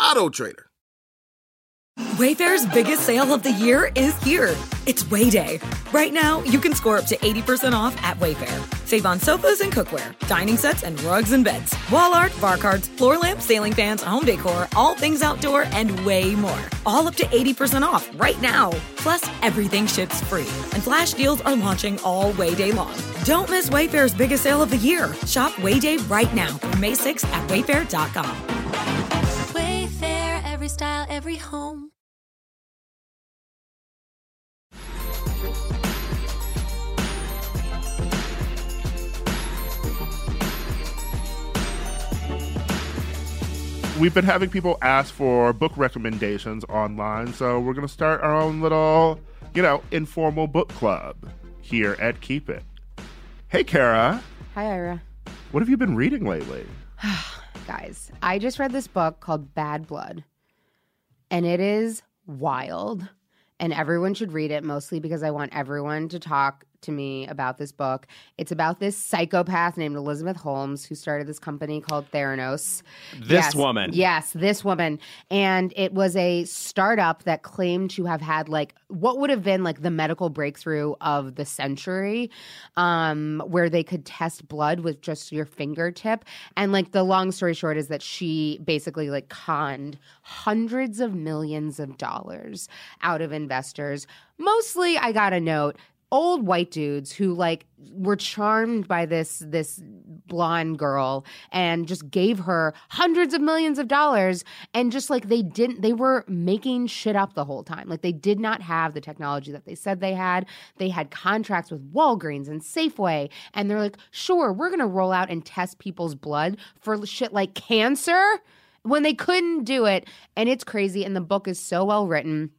AutoTrader. Wayfair's biggest sale of the year is here. It's Way Day. Right now, you can score up to eighty percent off at Wayfair. Save on sofas and cookware, dining sets and rugs and beds, wall art, bar cards, floor lamps, ceiling fans, home decor, all things outdoor, and way more. All up to eighty percent off right now. Plus, everything ships free. And flash deals are launching all Way Day long. Don't miss Wayfair's biggest sale of the year. Shop Way Day right now, May sixth at wayfair dot com. every home. We've been having people ask for book recommendations online, so we're going to start our own little, you know, informal book club here at Keep It. Hey, Kara. Hi, Ira. What have you been reading lately? Guys, I just read this book called Bad Blood, and it is wild, and everyone should read it, mostly because I want everyone to talk to me about this book. It's about this psychopath named Elizabeth Holmes who started this company called Theranos. This yes, woman. Yes, this woman. And it was a startup that claimed to have had like what would have been like the medical breakthrough of the century, um, where they could test blood with just your fingertip. And like the long story short is that she basically like conned hundreds of millions of dollars out of investors. Mostly, I got a note, old white dudes who like were charmed by this this blonde girl and just gave her hundreds of millions of dollars, and just like they didn't they were making shit up the whole time. Like they did not have the technology that they said they had. They had contracts with Walgreens and Safeway, and they're like, sure, we're gonna roll out and test people's blood for shit like cancer when they couldn't do it. And it's crazy, and the book is so well written.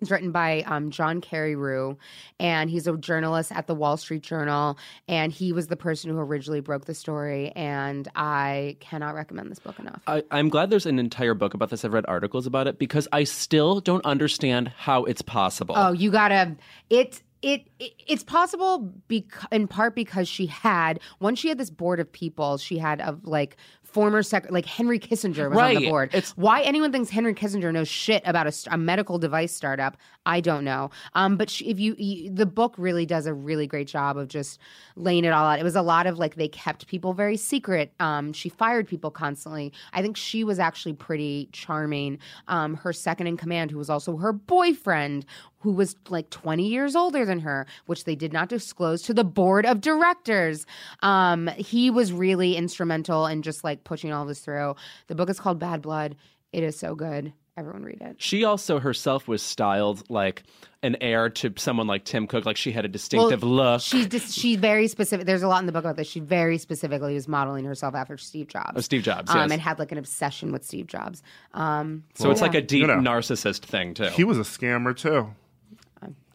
It's written by um, John Carreyrou, and he's a journalist at the Wall Street Journal, and he was the person who originally broke the story, and I cannot recommend this book enough. I, I'm glad there's an entire book about this. I've read articles about it, because I still don't understand how it's possible. Oh, you gotta... It's... It, it it's possible bec- in part because she had once she had this board of people she had of like former sec- like Henry Kissinger was right. on the board. It's- Why anyone thinks Henry Kissinger knows shit about a, a medical device startup, I don't know. Um, but she, if you, you the book really does a really great job of just laying it all out. It was a lot of like they kept people very secret. Um, she fired people constantly. I think she was actually pretty charming. Um, her second in command, who was also her boyfriend, who was like twenty years older than her, which they did not disclose to the board of directors. Um, he was really instrumental in just like pushing all this through. The book is called Bad Blood. It is so good. Everyone read it. She also herself was styled like an heir to someone like Tim Cook. Like she had a distinctive well, look. She's just, she's very specific. There's a lot in the book about this. She very specifically was modeling herself after Steve Jobs. Oh, Steve Jobs, um, yes. And had like an obsession with Steve Jobs. Um, so well, it's yeah. like a deep you know, narcissist thing too. He was a scammer too.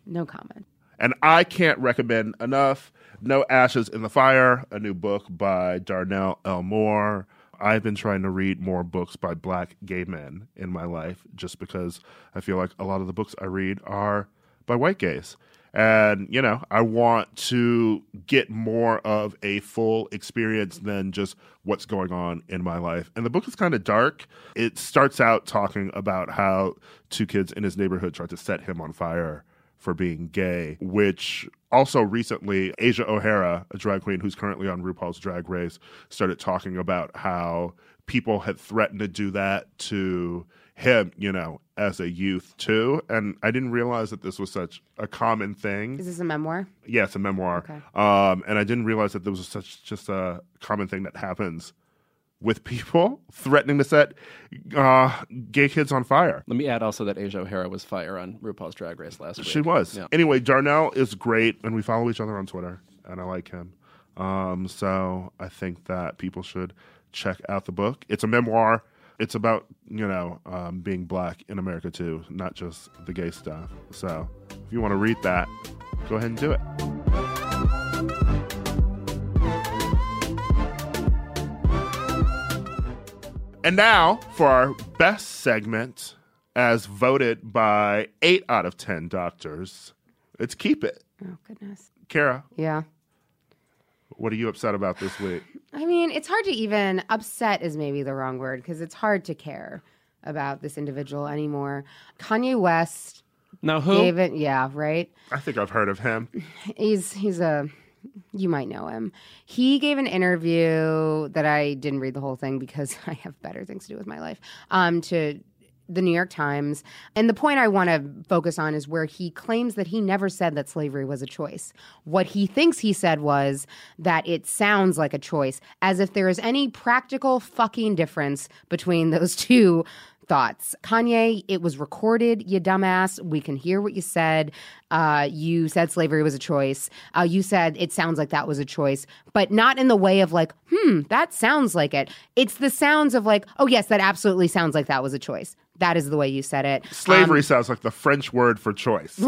No comment. And I can't recommend enough No Ashes in the Fire, a new book by Darnell L. Moore. I've been trying to read more books by black gay men in my life just because I feel like a lot of the books I read are by white gays. And, you know, I want to get more of a full experience than just what's going on in my life. And the book is kind of dark. It starts out talking about how two kids in his neighborhood tried to set him on fire for being gay, which also recently Asia O'Hara, a drag queen who's currently on RuPaul's Drag Race, started talking about how people had threatened to do that to him, you know, as a youth too. And I didn't realize that this was such a common thing. Is this a memoir? Yeah, it's a memoir. Okay. Um, and I didn't realize that there was such just a common thing that happens with people threatening to set uh, gay kids on fire. Let me add also that Asia O'Hara was fire on RuPaul's Drag Race last week. She was. Yeah. Anyway, Darnell is great, and we follow each other on Twitter, and I like him. Um, so I think that people should check out the book. It's a memoir. It's about, you know, um, being black in America, too, not just the gay stuff. So if you want to read that, go ahead and do it. And now for our best segment, as voted by eight out of ten doctors, it's Keep It. Oh, goodness. Kara. Yeah. What are you upset about this week? I mean, it's hard to even, upset is maybe the wrong word, because it's hard to care about this individual anymore. Kanye West. Now who? Gave it, yeah, right? I think I've heard of him. He's he's a... You might know him. He gave an interview that I didn't read the whole thing because I have better things to do with my life, um, to the New York Times. And the point I want to focus on is where he claims that he never said that slavery was a choice. What he thinks he said was that it sounds like a choice, as if there is any practical fucking difference between those two thoughts. Kanye, it was recorded, you dumbass. We can hear what you said. Uh, you said slavery was a choice. Uh, you said it sounds like that was a choice, but not in the way of like, hmm, that sounds like it. It's the sounds of like, oh, yes, that absolutely sounds like that was a choice. That is the way you said it. Slavery um, sounds like the French word for choice.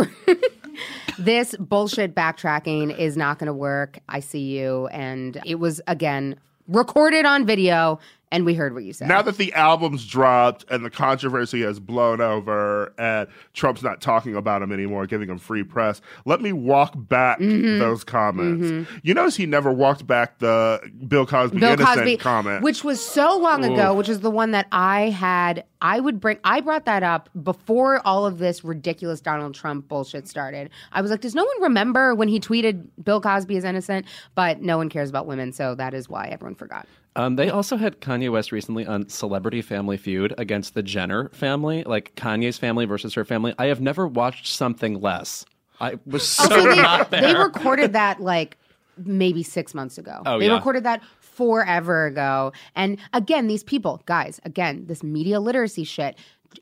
This bullshit backtracking is not going to work. I see you. And it was, again, recorded on video, and we heard what you said. Now that the album's dropped and the controversy has blown over and Trump's not talking about him anymore, giving him free press, let me walk back mm-hmm. those comments. Mm-hmm. You notice he never walked back the Bill Cosby Bill innocent Cosby, comment. Which was so long Oof. ago, which is the one that I had, I would bring, I brought that up before all of this ridiculous Donald Trump bullshit started. I was like, does no one remember when he tweeted Bill Cosby is innocent? But no one cares about women, so that is why everyone forgot. Um, they also had Kanye West recently on Celebrity Family Feud against the Jenner family, like Kanye's family versus her family. I have never watched something less. I was so also, they, not there. They recorded that like maybe six months ago. Oh, they yeah. recorded that forever ago. And again, these people, guys, again, this media literacy shit.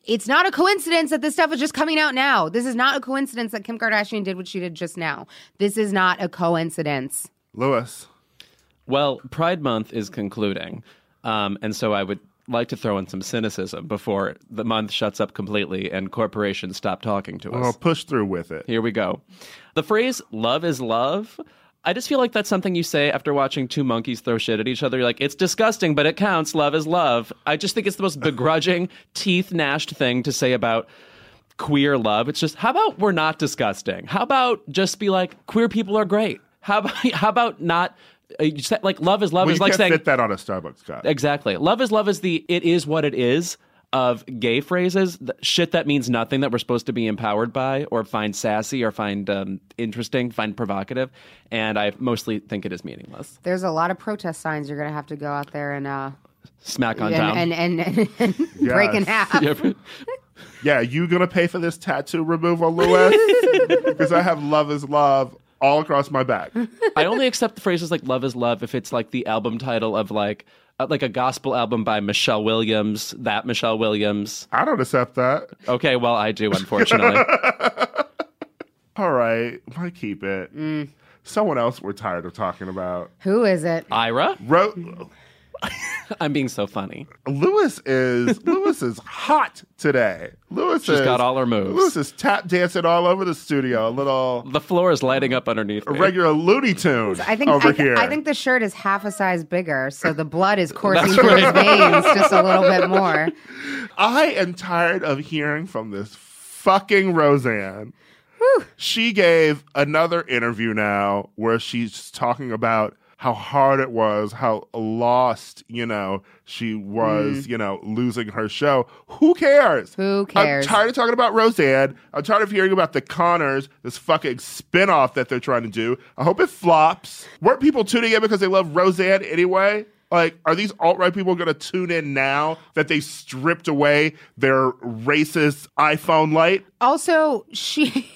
It's not a coincidence that this stuff is just coming out now. This is not a coincidence that Kim Kardashian did what she did just now. This is not a coincidence. Lewis. Well, Pride Month is concluding, um, and so I would like to throw in some cynicism before the month shuts up completely and corporations stop talking to us. I'll push through with it. Here we go. The phrase, love is love, I just feel like that's something you say after watching two monkeys throw shit at each other. You're like, it's disgusting, but it counts. Love is love. I just think it's the most begrudging, teeth-gnashed thing to say about queer love. It's just, how about we're not disgusting? How about just be like, queer people are great? How about, how about not... Said, like love is love well, is you like can't saying fit that on a Starbucks cup. Exactly. Love is love is the it is what it is of gay phrases, the shit that means nothing that we're supposed to be empowered by or find sassy or find um, interesting, find provocative, and I mostly think it is meaningless. There's a lot of protest signs you're going to have to go out there and uh, smack on and, down and and, and, and yes. break in half. Yeah, you going to pay for this tattoo removal, Lewis? Because I have love is love all across my back. I only accept the phrases like love is love if it's like the album title of like uh, like a gospel album by Michelle Williams, that Michelle Williams. I don't accept that. Okay, well, I do, unfortunately. All right, why keep it? Mm. Someone else we're tired of talking about. Who is it? Ira? Ro- I'm being so funny. Lewis is Lewis is hot today. Lewis She's is, got all her moves. Lewis is tap dancing all over the studio. A little. The floor is lighting up underneath. A me. Regular Looney Tunes. I think over I, here. I think the shirt is half a size bigger, so the blood is coursing through right. his veins just a little bit more. I am tired of hearing from this fucking Roseanne. Whew. She gave another interview now where she's talking about how hard it was, how lost, you know, she was, mm. you know, losing her show. Who cares? Who cares? I'm tired of talking about Roseanne. I'm tired of hearing about the Conners, this fucking spinoff that they're trying to do. I hope it flops. Weren't people tuning in because they love Roseanne anyway? Like, are these alt-right people going to tune in now that they stripped away their racist iPhone light? Also, she...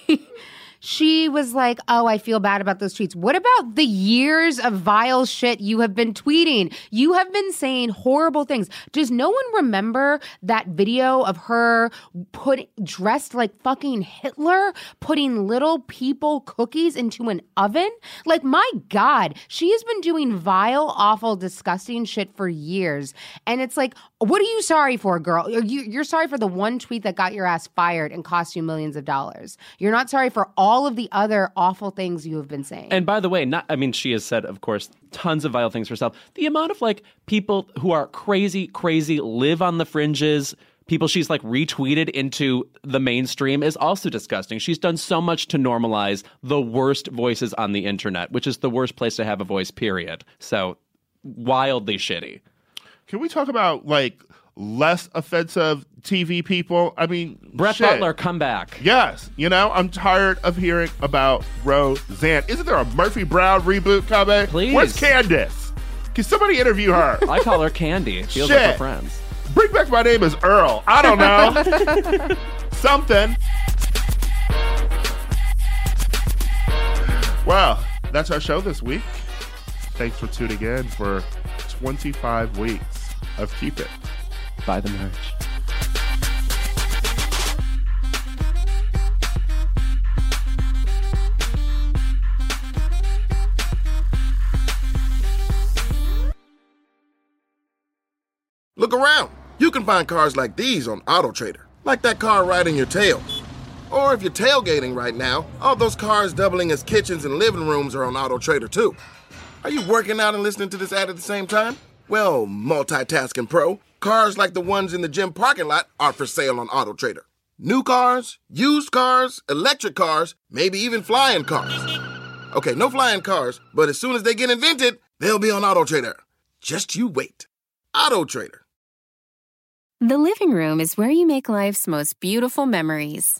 She was like, oh, I feel bad about those tweets. What about the years of vile shit you have been tweeting? You have been saying horrible things. Does no one remember that video of her put, dressed like fucking Hitler, putting little people cookies into an oven? Like, my God, she has been doing vile, awful, disgusting shit for years. And it's like, what are you sorry for, girl? You, you're sorry for the one tweet that got your ass fired and cost you millions of dollars. You're not sorry for all all of the other awful things you have been saying. And by the way, not I mean, she has said, of course, tons of vile things herself. The amount of like people who are crazy, crazy, live on the fringes, people she's like retweeted into the mainstream is also disgusting. She's done so much to normalize the worst voices on the internet, which is the worst place to have a voice, period. So wildly shitty. Can we talk about like less offensive T V people? I mean, Brett shit. Butler, come back. Yes. You know, I'm tired of hearing about Roseanne. Isn't there a Murphy Brown reboot coming? Please. Where's Candace? Can somebody interview her? I call her Candy. It feels shit. Like we're friends. Bring back My Name is Earl. I don't know. Something. Well, that's our show this week. Thanks for tuning in for twenty-five weeks of Keep It. Buy the merch. around. You can find cars like these on AutoTrader, like that car riding your tail. Or if you're tailgating right now, all those cars doubling as kitchens and living rooms are on AutoTrader too. Are you working out and listening to this ad at the same time? Well, multitasking pro, cars like the ones in the gym parking lot are for sale on AutoTrader. New cars, used cars, electric cars, maybe even flying cars. Okay, no flying cars, but as soon as they get invented, they'll be on AutoTrader. Just you wait. AutoTrader. The living room is where you make life's most beautiful memories.